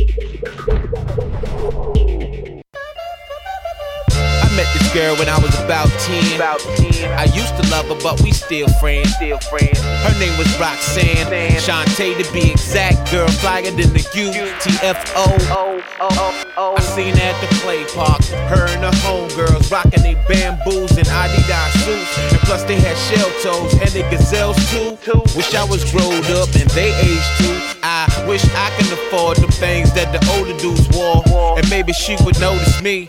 met this girl when I was about ten. About ten. I used to love her, but we still friends. Still friends. Her name was Roxanne. Shantae to be exact. Girl flyer than the U T F O. Oh, oh, oh, oh. I seen her at the play park. Her and her homegirls rocking they bamboos and Adidas suits. And plus they had shell toes and they gazelles too. Wish I was grown up and they aged too. I wish I could afford the things that the older dudes wore, and maybe she would notice me.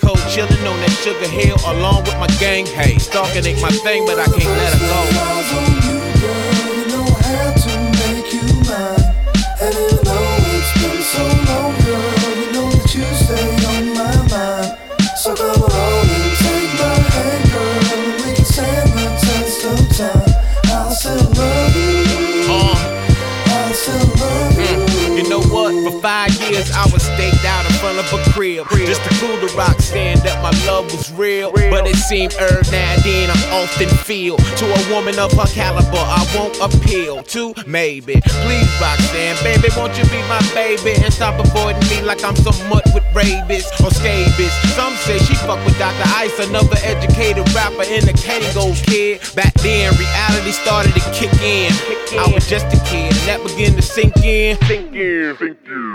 Cold chillin' on that Sugar Hill along with my gang. Hey, stalking ain't my thing, but I can't let her go. You know how to make you mine, and even though it's been so long, girl, you know that you stay on my mind. So come along and take my hand, girl, and we can stand the test of time. I'll still love you. Uh. Mm. You know what, for five years I was staked out in front of a crib, just to cool the rock stand that my love was real. But it seemed er now and then I often feel to a woman of her caliber I won't appeal to, maybe. Please Roxanne, baby, won't you be my baby, and stop avoiding me like I'm some mutt with rabies or scabies. Some say she fuck with Doctor Ice, another educated rapper in the Kango kid. Back then reality started to kick in. I was just a kid and that began to sink in. Sink in, sink in.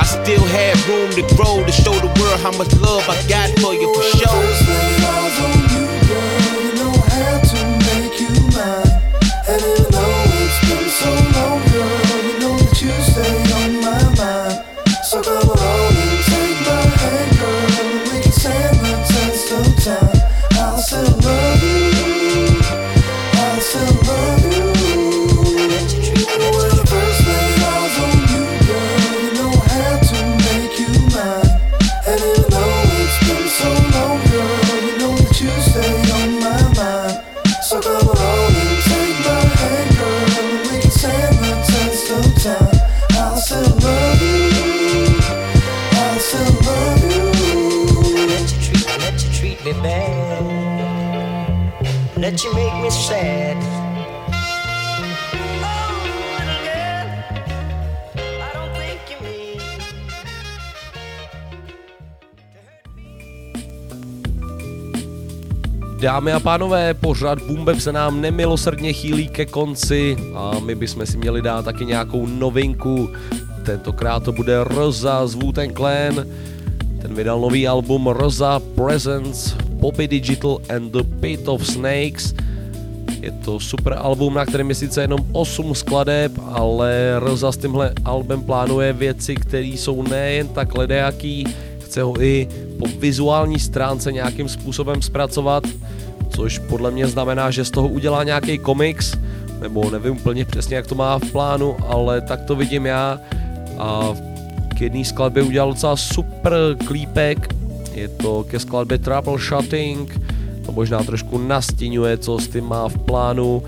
I still had room to grow, to show the world how much love I got for you, for sure. First thing I was on you, girl, you know how to make you mine. And even though it's been so long, girl, you know that you stay on my mind. So come along and take my hand, girl, and we can stand the test of time. I'll still love you. I'll still love you. That you make me sad. Oh, little girl, I don't think you mean to hurt me. Dámy a pánové, pořad Boom Bap se nám nemilosrdně chýlí ke konci a my bychom si měli dát taky nějakou novinku. Tentokrát to bude R Z A z Wu-Tang Clan. Ten vydal nový album R Z A Presents Poppy Digital and the Pit of Snakes. Je to super album, na kterém je sice jenom osm skladeb, ale R Z A s tímhle albem plánuje věci, které jsou nejen tak ledejaký, chce ho i po vizuální stránce nějakým způsobem zpracovat, což podle mě znamená, že z toho udělá nějaký komiks, nebo nevím úplně přesně, jak to má v plánu, ale tak to vidím já. A k jedné skladbě udělal docela super klípek. Je to ke skladbě Troubleshooting, to možná trošku nastínuje, co s tím má v plánu,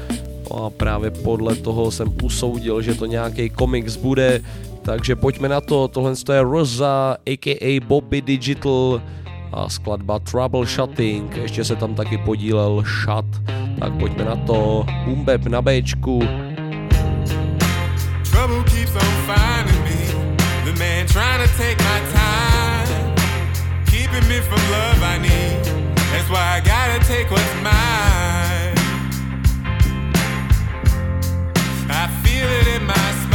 a právě podle toho jsem usoudil, že to nějaký komiks bude, takže pojďme na to. Tohle je R Z A aka Bobby Digital a skladba Troubleshooting, ještě se tam taky podílel Shad, tak pojďme na to. Boom Bap na Bčku. Trouble keeps on finding me, the man trying to take my time. Keeping me from love I need, that's why I gotta take what's mine. I feel it in my spine,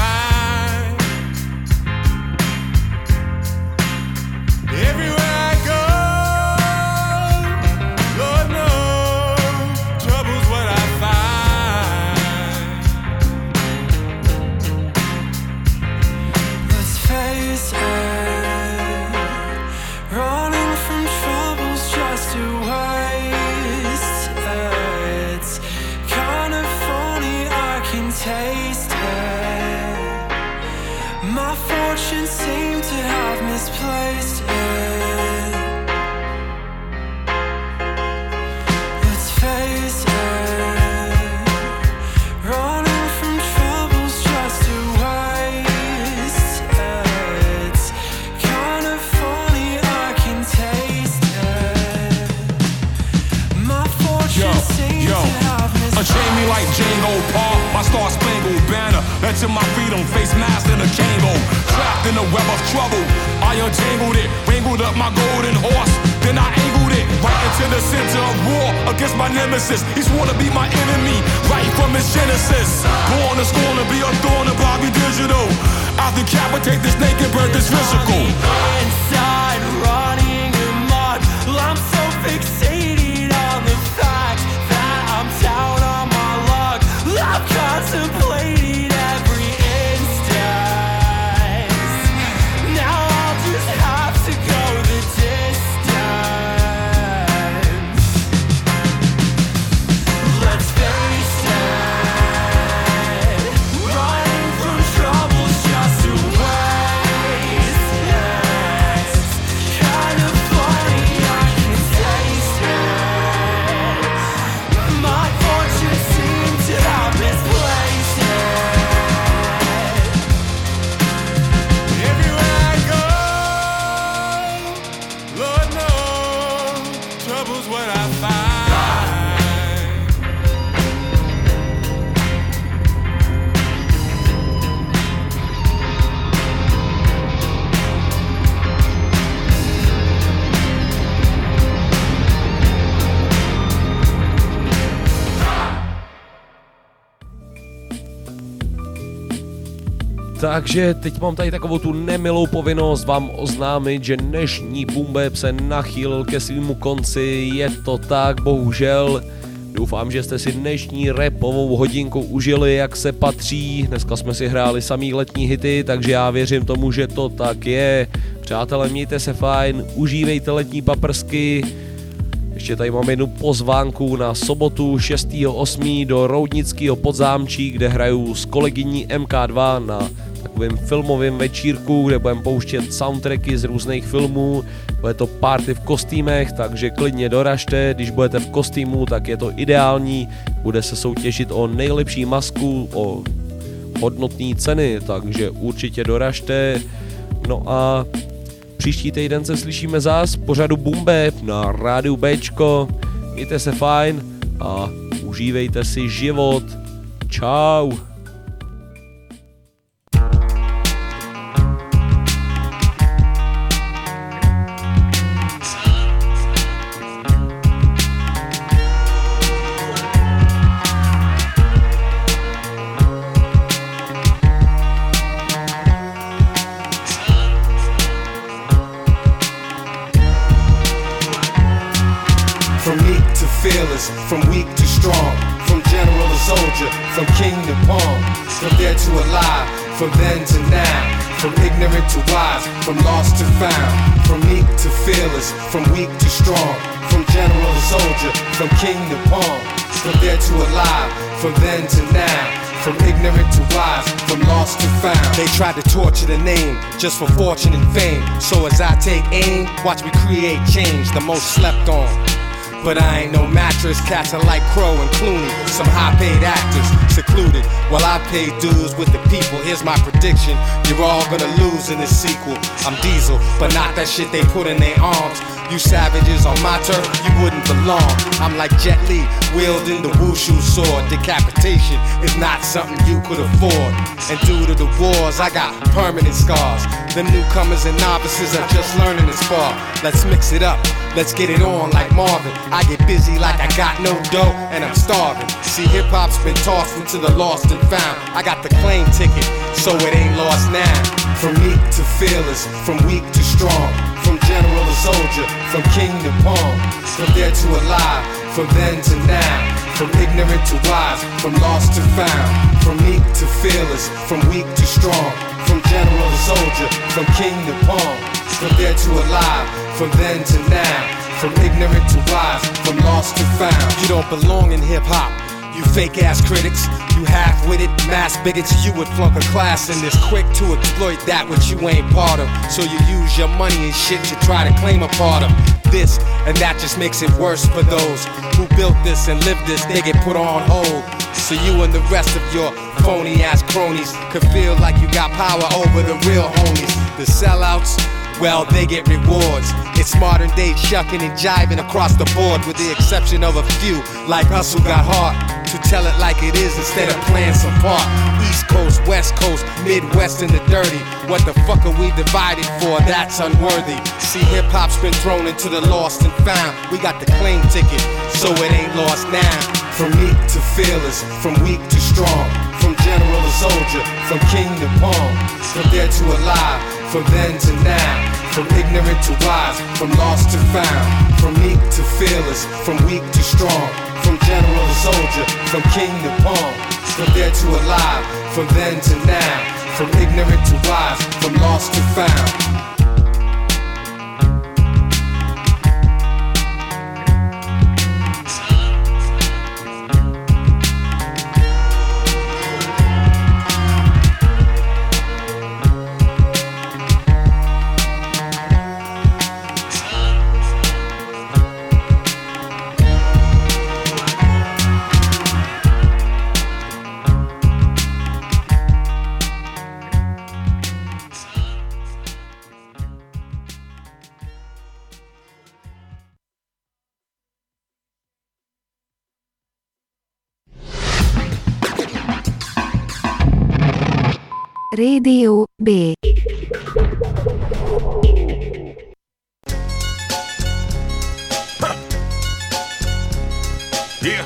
My fortune seemed to have misplaced it. Let's face it, running from troubles just to waste it. It's kind of funny, I can taste it. My fortune yo, seemed yo. to have misplaced it. Unchain me like Django Paul, my star-spangled banner. That's in my freedom, face mask and a kango. Trapped in a web of trouble, I untangled it. Wrangled up my golden horse, then I angled it. Right into the center of war, against my nemesis. He swore to be my enemy, right from his genesis. Born to scorn and be a thorn to Bobby Digital. I'll decapitate this naked bird, this physical. Inside, running in mud. I'm so fixated on the fact that I'm down on my luck. I'm contemplating Takže teď mám tady takovou tu nemilou povinnost vám oznámit, že dnešní Boom Bap se nachýlil ke svému konci, je to tak, bohužel. Doufám, že jste si dnešní rapovou hodinku užili, jak se patří. Dneska jsme si hráli samý letní hity, takže já věřím tomu, že to tak je. Přátelé, mějte se fajn, užívejte letní paprsky. Ještě tady mám jednu pozvánku na sobotu šestého osmého do Roudnického Podzámčí, kde hraju s kolegyní em ká dva na takovým filmovým večírku, kde budeme pouštět soundtracky z různých filmů. Bude to party v kostýmech, takže klidně doražte, když budete v kostýmu, tak je to ideální. Bude se soutěžit o nejlepší masku, o hodnotné ceny, takže určitě doražte. No a příští týden se slyšíme zás pořadu Boom Bap na rádiu Bčko. Mějte se fajn a užívejte si život. Čau. From weak to strong, from general to soldier, from king to pawn, from dead to alive, from then to now, from ignorant to wise, from lost to found, from meek to fearless, from weak to strong, from general to soldier, from king to pawn, from dead to alive, from then to now. From ignorant to wise, from lost to found. They tried to torture the name, just for fortune and fame. So as I take aim, watch me create change, the most slept on. But I ain't no mattress, cats are like Crow and Clooney, some high-paid actors, secluded, while I pay dues with the people. Here's my prediction, you're all gonna lose in this sequel. I'm Diesel, but not that shit they put in their arms. You savages on my turf, you wouldn't belong. I'm like Jet Li, wielding the wushu sword. Decapitation is not something you could afford. And due to the wars, I got permanent scars. Them newcomers and novices are just learning this far. Let's mix it up, let's get it on like Marvin. I get busy like I got no dough and I'm starving. See, hip-hop's been tossed into the lost and found. I got the claim ticket, so it ain't lost now. From meek to fearless, from weak to strong, from general to soldier, from king to pawn, from dead to alive, from then to now, from ignorant to wise, from lost to found, from meek to fearless, from weak to strong, from general to soldier, from king to pawn, from dead to alive, from then to now. From ignorant to wise, from lost to found. You don't belong in hip-hop, You fake ass critics, you half-witted mass bigots. You would flunk a class and is quick to exploit that which you ain't part of. So you use your money and shit to try to claim a part of this, and that just makes it worse for those who built this and lived this. They get put on hold. So you and the rest of your phony ass cronies could feel like you got power over the real homies. The sellouts, well, they get rewards. It's modern day shucking and jiving across the board, with the exception of a few like us who got heart to tell it like it is instead of playing some part. East Coast, West Coast, Midwest and the dirty. What the fuck are we divided for? That's unworthy. See, hip-hop's been thrown into the lost and found. We got the claim ticket, so it ain't lost now. From meek to fearless, from weak to strong, from general to soldier, from king to pawn, from dead to alive, from then to now, from ignorant to wise, from lost to found, from meek to fearless, from weak to strong, from general to soldier, from king to pawn, from dead to alive, from then to now, from ignorant to wise, from lost to found. Radio B. Huh. Yeah.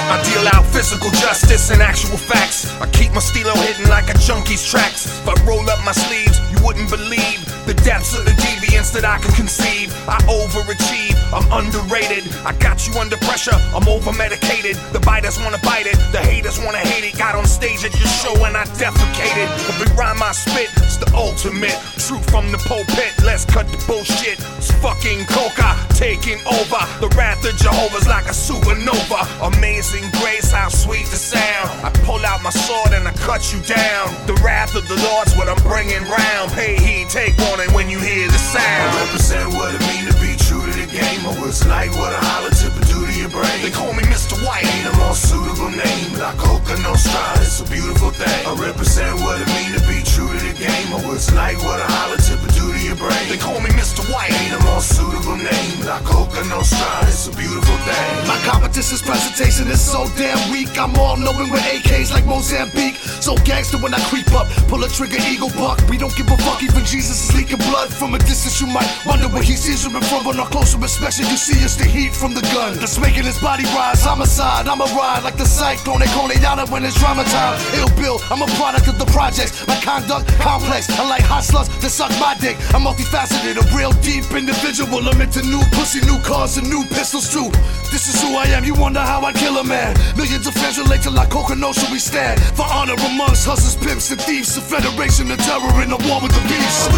I deal out physical justice and actual facts. I keep my stilo hidden like a junkie's tracks. If I roll up my sleeves, you wouldn't believe the depths of the deviance that I can conceive. I overachieve, I'm underrated. I got you under pressure, I'm over-medicated. The biters wanna bite it, the haters wanna hate it. Got on stage at your show and I defecated. Every rhyme I spit, it's the ultimate truth from the pulpit. Let's cut the bullshit. It's fucking Coca taking over. The wrath of Jehovah's like a supernova. Amazing grace, how sweet the sound. I pull out my sword and I cut you down. The wrath of the Lord's what I'm bringing round. Pay heed, take warning when you hear the sound. I represent what it mean to be true to the game. I was like what a holler tip would do to your brain. They call me Mister White, ain't a more suitable name. Like Coca, no stride, it's a beautiful thing. I represent what it mean to be true to the game. I was like what a holler tip would do to your brain. They call me Mister White, ain't a more suitable name. Like Coca, no stride, it's a beautiful thing. My competition's presentation is so damn weak. I'm all knowing with A Ks like Mozambique. So gangster when I creep up, pull a trigger, eagle buck. We don't give a fuck, even Jesus is leaking blood from a distance. You might wonder where he sees you from, but on closer inspection, you see it's the heat from the gun that's making his body rise. Homicide, I'm a ride like the cyclone. They call it out when it's drama time. Ill Bill, I'm a product of the projects. My conduct complex, I like hot sluts that suck my dick. I'm multifaceted, a real deep individual. I'm into new pussy, new cars, and new pistols too. This is who I am. You wonder how I kill a man. Millions of fans relate to like Coconut, so we stand for honor amongst hustlers, pimps, and thieves. A federation of terror in a war with the beast.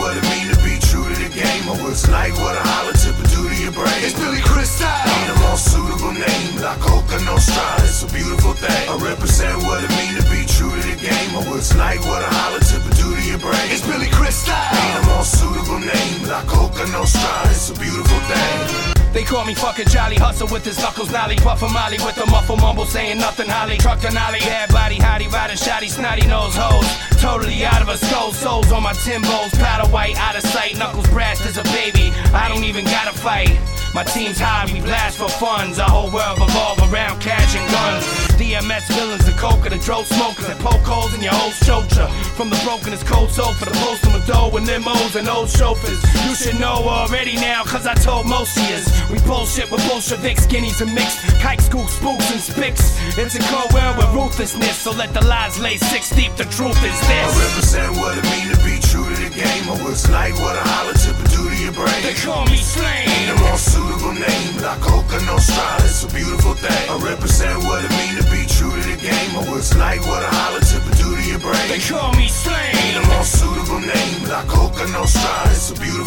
What it mean to be true to the game. I was like what a holler tip would do to your brain. It's Billy Cristal. Ain't a more suitable name. Like Coca, no stride, it's a beautiful thing. I represent what it mean to be true to the game. I was like what a holler tip would do to your brain. It's Billy Cristal. Ain't a more suitable name. Like Coca, no stride, it's a beautiful thing. They call me fucking Jolly, hustle with his knuckles, nolly, puff a molly with the muffle mumble, saying nothing, holly, truck to nolly, head body, hottie, rider, shotty, snotty nose hoes, totally out of a skull, souls on my Timbos, powder white, out of sight, knuckles brassed as a baby, I don't even gotta fight. My team's high, we blast for funds. Our whole world revolve around cash and guns. D M S villains, the coca, the dro smokers that poke holes in your old chocha. From the broken, it's cold sofa, the post on the dough and limos and old chauffeurs. You should know already now, cause I told most of yous. We bullshit with Bolshevik skinnies and mixed kikes, kooks, spooks, and spicks. It's a cold world with ruthlessness, so let the lies lay six deep, the truth is this. I represent what it mean to be true to the game. I was like what a holler tip would do to your brain. They call me slain. Suitable name, like Coca, no stride, it's a beautiful thing. I represent what it mean to be true to the game. I was like what a holler tip would do to your brain. They call me slain. Ain't a more suitable name, like Coca, no stride, it's a beautiful thing.